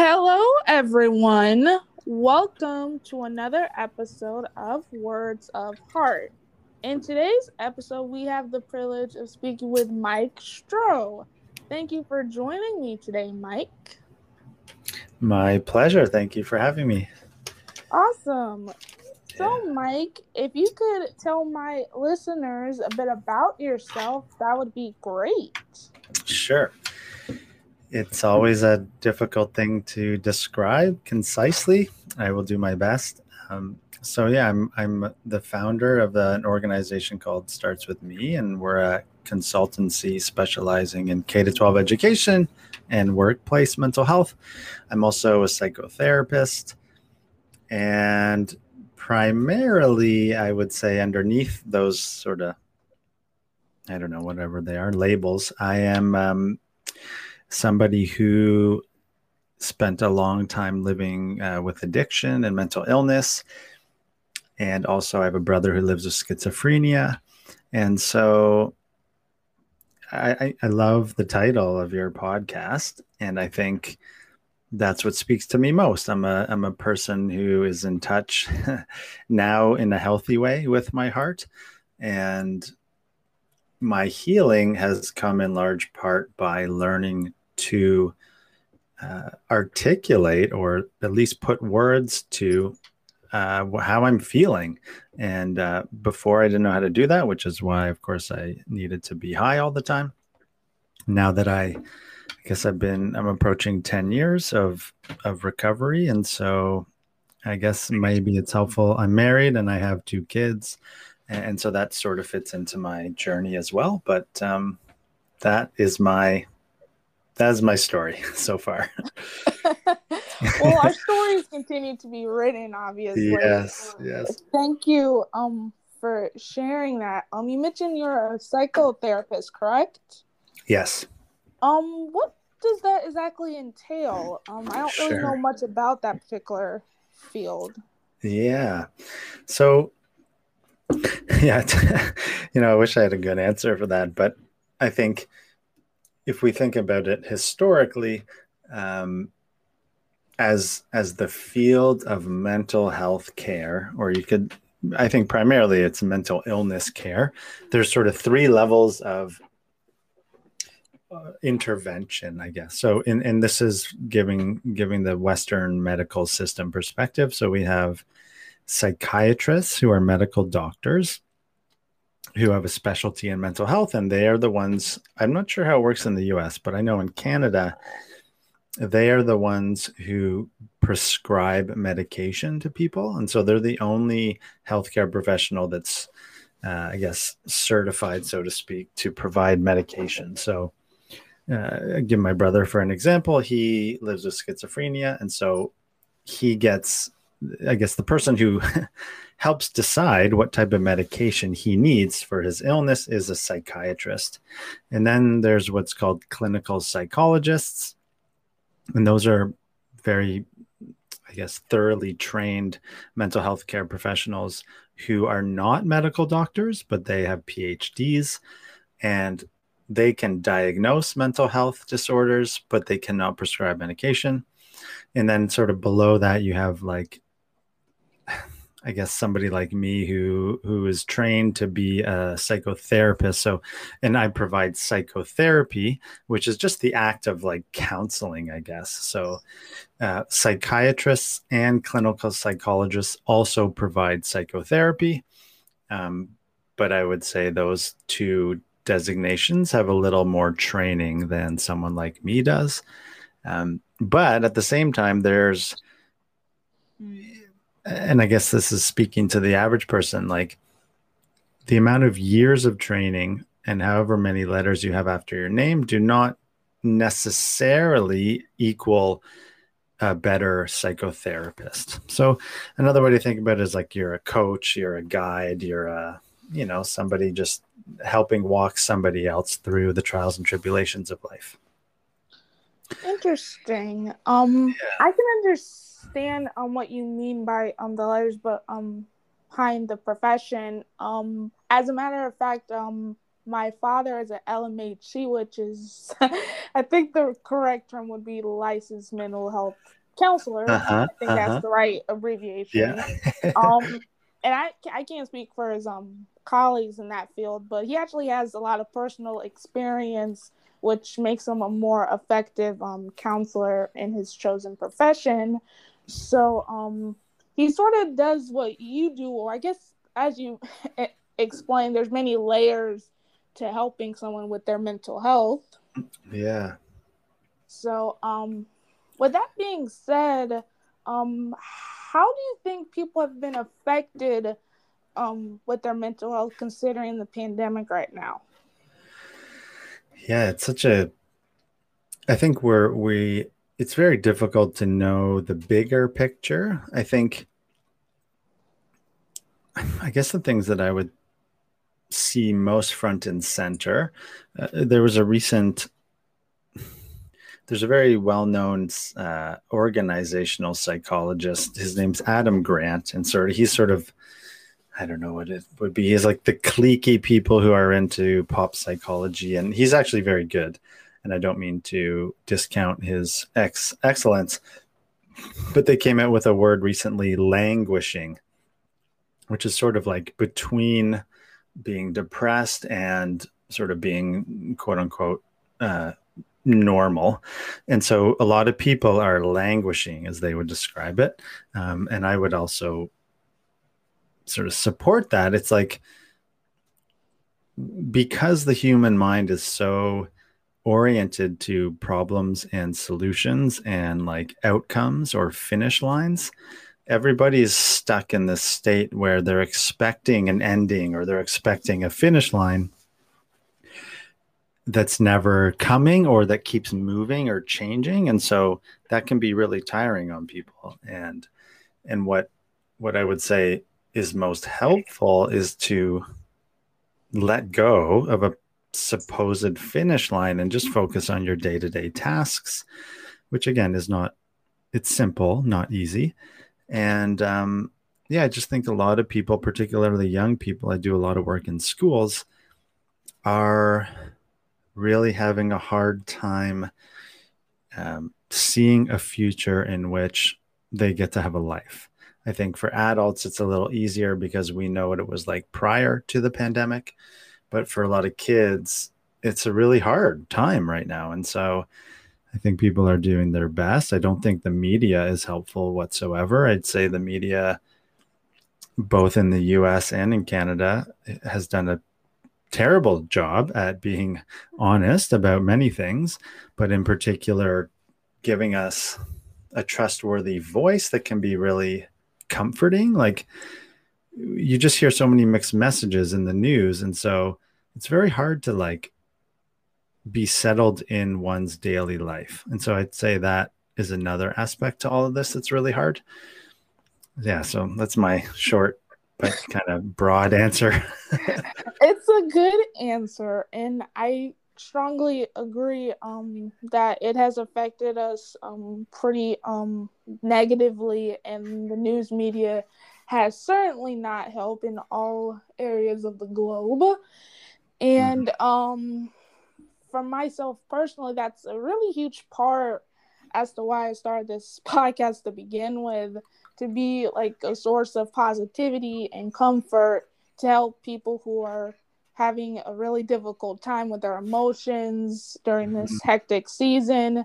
Hello, everyone. Welcome to another episode of Words of Heart. In today's episode, we have the privilege of speaking with Mike Stroh. Thank you for joining me today, Mike. My pleasure. Thank you for having me. Awesome. So, Mike, if you could tell my listeners a bit about yourself, that would be great. Sure. It's always a difficult thing to describe concisely. I will do my best. I'm the founder of an organization called Starts With Me, and we're a consultancy specializing in K-12 education and workplace mental health. I'm also a psychotherapist, and primarily, I would say underneath those sort of, I don't know, whatever they are, labels, I am somebody who spent a long time living with addiction and mental illness. And also I have a brother who lives with schizophrenia. And so I love the title of your podcast. And I think that's what speaks to me most. I'm a person who is in touch now in a healthy way with my heart. And my healing has come in large part by learning to articulate, or at least put words to, how I'm feeling. And before I didn't know how to do that, which is why, of course, I needed to be high all the time. Now that I'm approaching 10 years of recovery. And so I guess maybe it's helpful. I'm married and I have two kids. And so that sort of fits into my journey as well. But that is my story so far. Well, our stories continue to be written, obviously. Yes. Thank you for sharing that. You mentioned you're a psychotherapist, correct? Yes. What does that exactly entail? I don't really know much about that particular field. Yeah. So, yeah, I wish I had a good answer for that, but I think if we think about it historically, as the field of mental health care, or I think primarily it's mental illness care, there's sort of three levels of intervention, I guess. So, and this is giving the Western medical system perspective. So we have psychiatrists, who are medical doctors who have a specialty in mental health, and they are the ones, I'm not sure how it works in the US, but I know in Canada, they are the ones who prescribe medication to people. And so they're the only healthcare professional that's, certified, so to speak, to provide medication. So I give my brother for an example. He lives with schizophrenia, and so he gets, I guess, the person who helps decide what type of medication he needs for his illness is a psychiatrist. And then there's what's called clinical psychologists. And those are very, I guess, thoroughly trained mental health care professionals who are not medical doctors, but they have PhDs, and they can diagnose mental health disorders, but they cannot prescribe medication. And then sort of below that, you have, like, I guess, somebody like me who is trained to be a psychotherapist. So, and I provide psychotherapy, which is just the act of, like, counseling, I guess. So psychiatrists and clinical psychologists also provide psychotherapy. But I would say those two designations have a little more training than someone like me does. But at the same time, there's, and I guess this is speaking to the average person, like, the amount of years of training and however many letters you have after your name do not necessarily equal a better psychotherapist. So another way to think about it is, like, you're a coach, you're a guide, you're a, somebody just helping walk somebody else through the trials and tribulations of life. Interesting. I can understand what you mean by the letters, but behind the profession. As a matter of fact, my father is an LMHC, which is, I think the correct term would be licensed mental health counselor. I think that's the right abbreviation. Yeah. And I can't speak for his colleagues in that field, but he actually has a lot of personal experience, which makes him a more effective counselor in his chosen profession. So he sort of does what you do, or I guess as you explained, there's many layers to helping someone with their mental health. Yeah. So with that being said, how do you think people have been affected with their mental health considering the pandemic right now? Yeah, it's such a, I think it's very difficult to know the bigger picture. I guess the things that I would see most front and center, there's a very well-known organizational psychologist. His name's Adam Grant. And he's I don't know what it would be. He's like the cliquey people who are into pop psychology. And he's actually very good. And I don't mean to discount his excellence, but they came out with a word recently, languishing, which is sort of like between being depressed and sort of being quote unquote normal. And so a lot of people are languishing, as they would describe it. And I would also sort of support that. It's like, because the human mind is so oriented to problems and solutions and like outcomes or finish lines, everybody is stuck in this state where they're expecting an ending or they're expecting a finish line that's never coming or that keeps moving or changing. And so that can be really tiring on people. And what I would say is most helpful is to let go of a supposed finish line and just focus on your day-to-day tasks, which again is not, it's simple, not easy. And I just think a lot of people, particularly young people, I do a lot of work in schools, are really having a hard time seeing a future in which they get to have a life. I think for adults, it's a little easier because we know what it was like prior to the pandemic. But for a lot of kids, it's a really hard time right now. And so I think people are doing their best. I don't think the media is helpful whatsoever. I'd say the media, both in the US and in Canada, has done a terrible job at being honest about many things, but in particular, giving us a trustworthy voice that can be really comforting. Like, you just hear so many mixed messages in the news, and so it's very hard to like be settled in one's daily life. And so I'd say that is another aspect to all of this that's really hard. Yeah, so that's my short but kind of broad answer. It's a good answer, and I strongly agree that it has affected us pretty negatively, and the news media has certainly not helped in all areas of the globe. And for myself personally, that's a really huge part as to why I started this podcast to begin with, to be like a source of positivity and comfort to help people who are having a really difficult time with their emotions during this hectic season,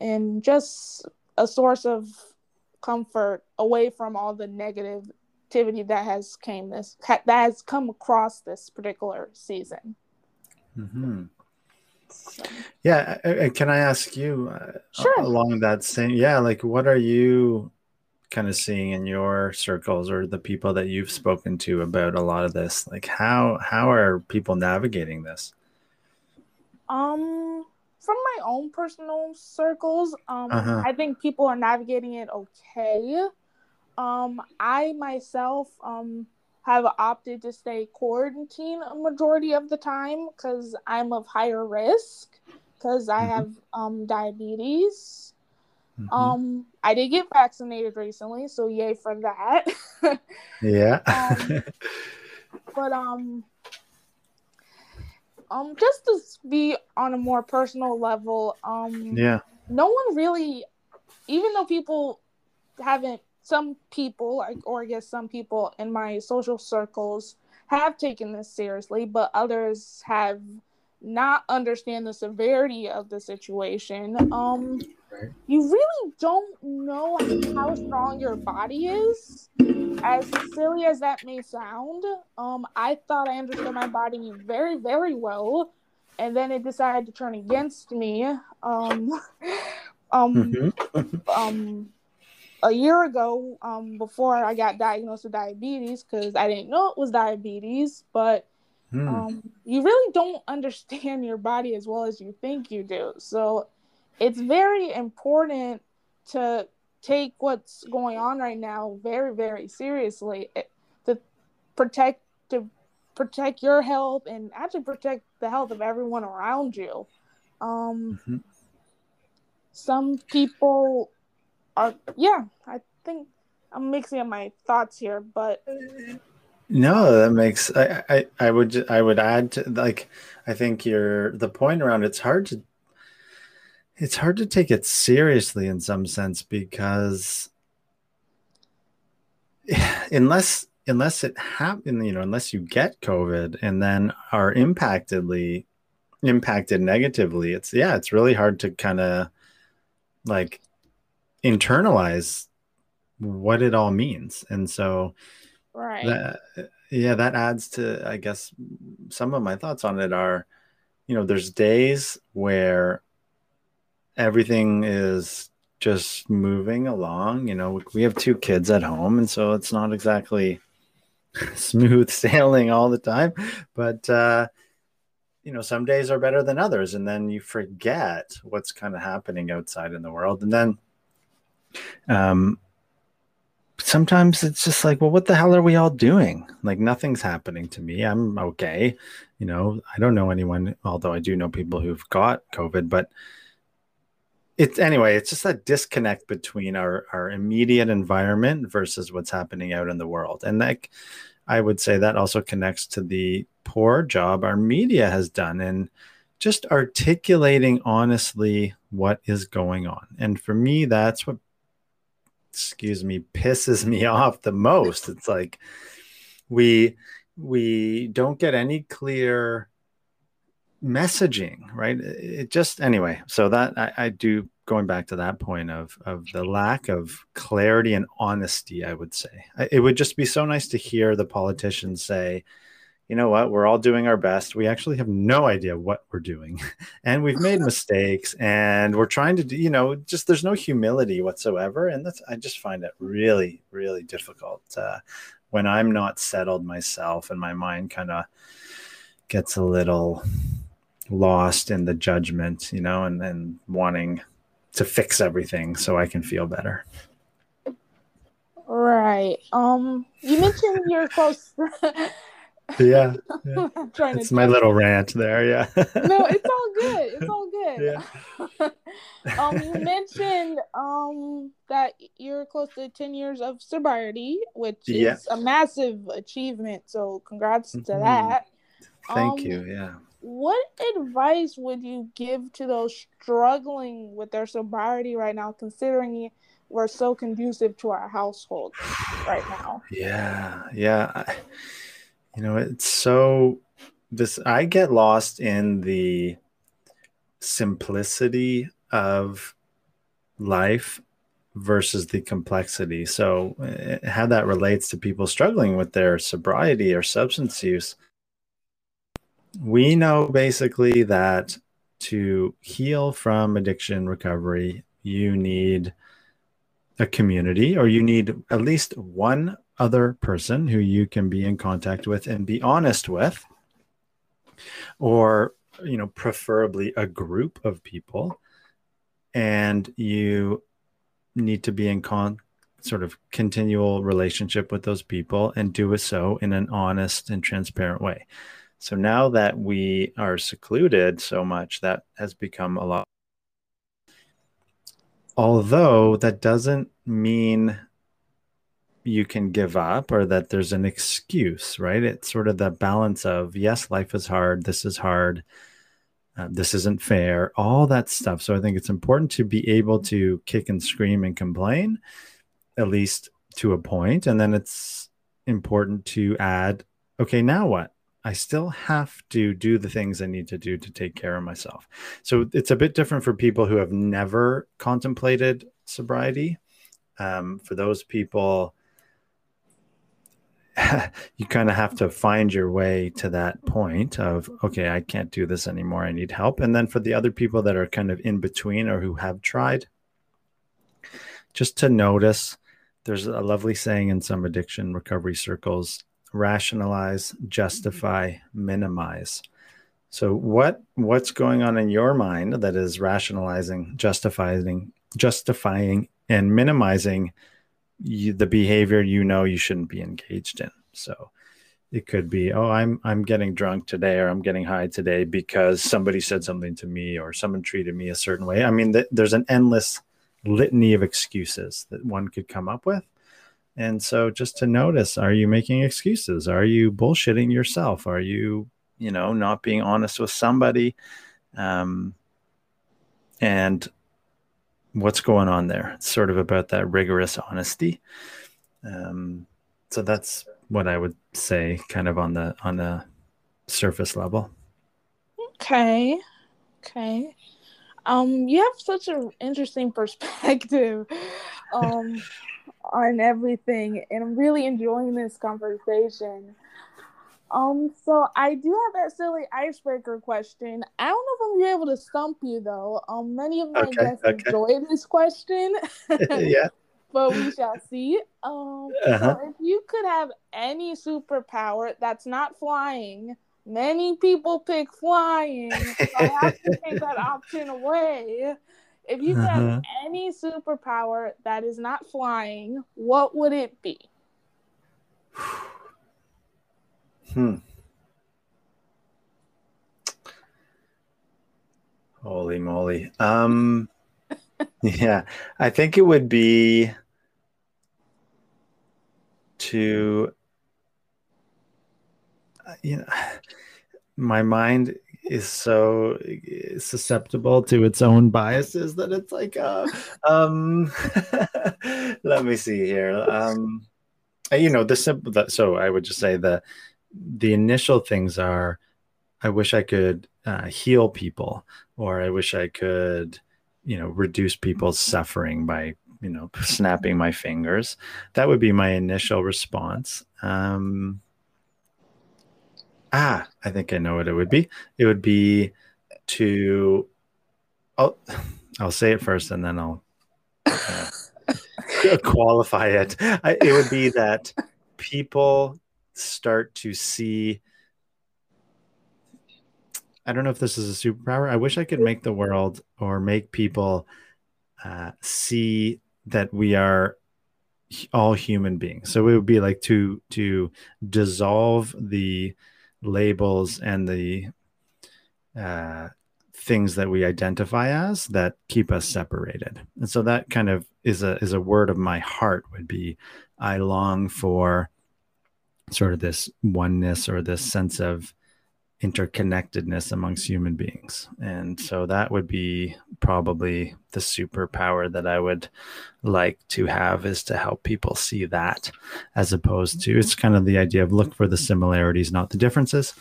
and just a source of comfort away from all the negativity that has come across this particular season. Mm-hmm. So. Yeah. Can I ask you sure. Along that same, like what are you kind of seeing in your circles or the people that you've spoken to about a lot of this? Like how are people navigating this? From my own personal circles, I think people are navigating it okay. I myself have opted to stay quarantined a majority of the time because I'm of higher risk because I have diabetes. Mm-hmm. I did get vaccinated recently, so yay for that. Yeah. But Just to be on a more personal level, no one really, even though people haven't, some people, or I guess some people in my social circles have taken this seriously, but others have not understand the severity of the situation. You really don't know how strong your body is, as silly as that may sound. I thought I understood my body very, very well, and then it decided to turn against me. A year ago, before I got diagnosed with diabetes, because I didn't know it was diabetes, but you really don't understand your body as well as you think you do. So it's very important to take what's going on right now very, very seriously, to protect your health and actually protect the health of everyone around you. Some people are, I think I'm mixing up my thoughts here, but... No, that makes, I would add to, like, I think the point around it's hard to take it seriously in some sense, because unless it happened, unless you get COVID and then are impacted negatively, it's really hard to kind of like internalize what it all means. And so, right. That adds to, I guess, some of my thoughts on it are, there's days where everything is just moving along. We have two kids at home, and so it's not exactly smooth sailing all the time. But, some days are better than others, and then you forget what's kind of happening outside in the world. And then, sometimes it's just like, well, what the hell are we all doing? Like, nothing's happening to me. I'm okay. I don't know anyone, although I do know people who've got COVID, but it's just that disconnect between our immediate environment versus what's happening out in the world. And that, I would say, that also connects to the poor job our media has done in just articulating honestly what is going on. And for me, that's what pisses me off the most. It's like we don't get any clear messaging, right? It just, anyway, so that I do, going back to that point of the lack of clarity and honesty, I would say. It would just be so nice to hear the politicians say, you know what, we're all doing our best. We actually have no idea what we're doing. And we've made mistakes, and we're trying to do, just, there's no humility whatsoever. And I just find it really, really difficult when I'm not settled myself, and my mind kind of gets a little lost in the judgment, and then wanting to fix everything so I can feel better. Right. You mentioned you're close. Yeah. It's my little rant there. Yeah. No, it's all good. It's all good. Yeah. You mentioned that you're close to 10 years of sobriety, which is a massive achievement. So congrats to that. Thank you. Yeah. What advice would you give to those struggling with their sobriety right now, considering we're so conducive to our household right now? Yeah. It's so this. I get lost in the simplicity of life versus the complexity. So, how that relates to people struggling with their sobriety or substance use. We know basically that to heal from addiction recovery, you need a community, or you need at least one other person who you can be in contact with and be honest with, or preferably a group of people, and you need to be in sort of continual relationship with those people, and do it so in an honest and transparent way. So now that we are secluded so much, that has become a lot, although that doesn't mean you can give up or that there's an excuse, right? It's sort of the balance of, yes, life is hard. This is hard. This isn't fair, all that stuff. So I think it's important to be able to kick and scream and complain, at least to a point. And then it's important to add, okay, now what? I still have to do the things I need to do to take care of myself. So it's a bit different for people who have never contemplated sobriety. For those people, you kind of have to find your way to that point of, okay, I can't do this anymore. I need help. And then for the other people that are kind of in between or who have tried, just to notice, there's a lovely saying in some addiction recovery circles, rationalize, justify, minimize. So what's going on in your mind that is rationalizing, justifying, and minimizing the behavior you know you shouldn't be engaged in. So it could be, oh, I'm getting drunk today, or I'm getting high today because somebody said something to me or someone treated me a certain way. I mean, there's an endless litany of excuses that one could come up with. And so just to notice, are you making excuses? Are you bullshitting yourself? Are you, not being honest with somebody? And what's going on there? It's sort of about that rigorous honesty. So that's what I would say kind of on the surface level. Okay. You have such an interesting perspective on everything, and I'm really enjoying this conversation. So I do have that silly icebreaker question. I don't know if I'm going to be able to stump you, though. Many of my guests enjoy this question. Yeah. But we shall see. So if you could have any superpower that's not flying, many people pick flying, so I have to take that option away. If you could have any superpower that is not flying, what would it be? Holy moly. Yeah, I think it would be to, my mind is so susceptible to its own biases that it's like, let me see here. So I would just say that the initial things are, I wish I could heal people, or I wish I could, reduce people's suffering by, snapping my fingers. That would be my initial response. I think I know what it would be. It would be to, I'll say it first and then I'll qualify it. It would be that people start to see, I don't know if this is a superpower. I wish I could make the world or make people see that we are all human beings. So it would be like to dissolve the labels and the things that we identify as that keep us separated. And so that kind of is a word of my heart, would be, I long for sort of this oneness or this sense of interconnectedness amongst human beings. And so that would be probably the superpower that I would like to have, is to help people see that, as opposed to, it's kind of the idea of look for the similarities, not the differences.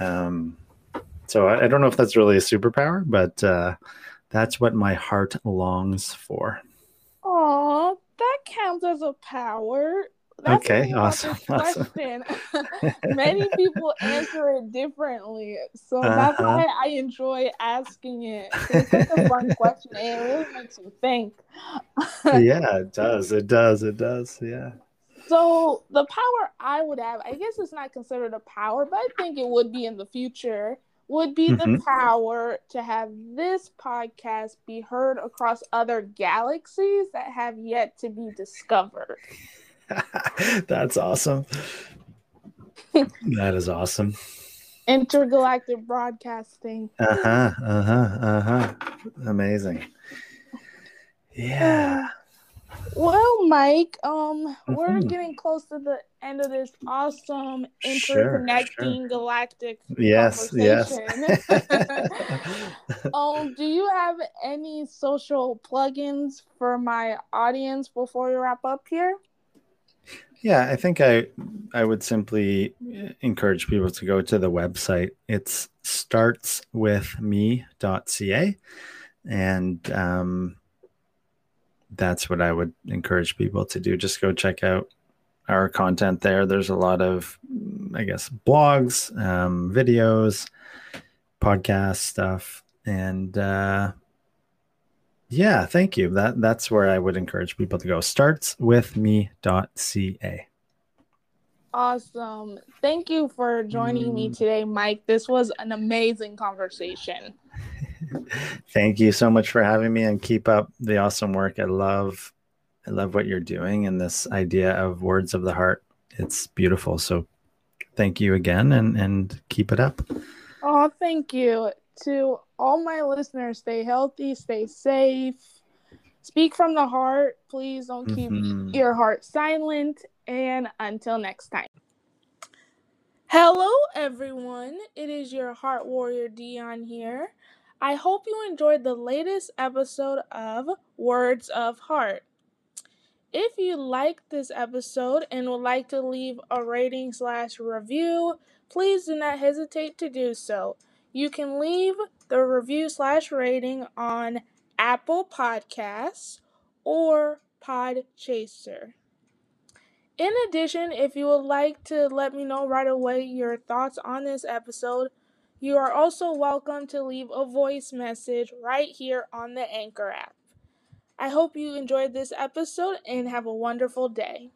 So I don't know if that's really a superpower, but that's what my heart longs for. Aw, that counts as a power. That's okay, awesome. Many people answer it differently, so that's why I enjoy asking it. It's such a fun question, and it really makes you think. Yeah, it does, yeah. So the power I would have, I guess it's not considered a power, but I think it would be in the future, would be the power to have this podcast be heard across other galaxies that have yet to be discovered. That's awesome. That is awesome. Intergalactic broadcasting. Amazing. Yeah. Well, Mike. We're getting close to the end of this awesome interconnecting galactic conversation. Do you have any social plugins for my audience before we wrap up here? Yeah, I think I would simply encourage people to go to the website. It's startswithme.ca, and that's what I would encourage people to do. Just go check out our content there. There's a lot of, I guess, blogs, videos, podcast stuff. And yeah, thank you. That's where I would encourage people to go. Startswithme.ca. Awesome. Thank you for joining me today, Mike. This was an amazing conversation. Thank you so much for having me, and keep up the awesome work. I love what you're doing, and this idea of words of the heart. It's beautiful. So thank you again, and keep it up. Oh, thank you. To all my listeners, stay healthy, stay safe, speak from the heart. Please don't keep your heart silent. And until next time. Hello, everyone. It is your heart warrior, Dion, here. I hope you enjoyed the latest episode of Words of Heart. If you liked this episode and would like to leave a rating/review, please do not hesitate to do so. You can leave the review/rating on Apple Podcasts or Podchaser. In addition, if you would like to let me know right away your thoughts on this episode, you are also welcome to leave a voice message right here on the Anchor app. I hope you enjoyed this episode and have a wonderful day.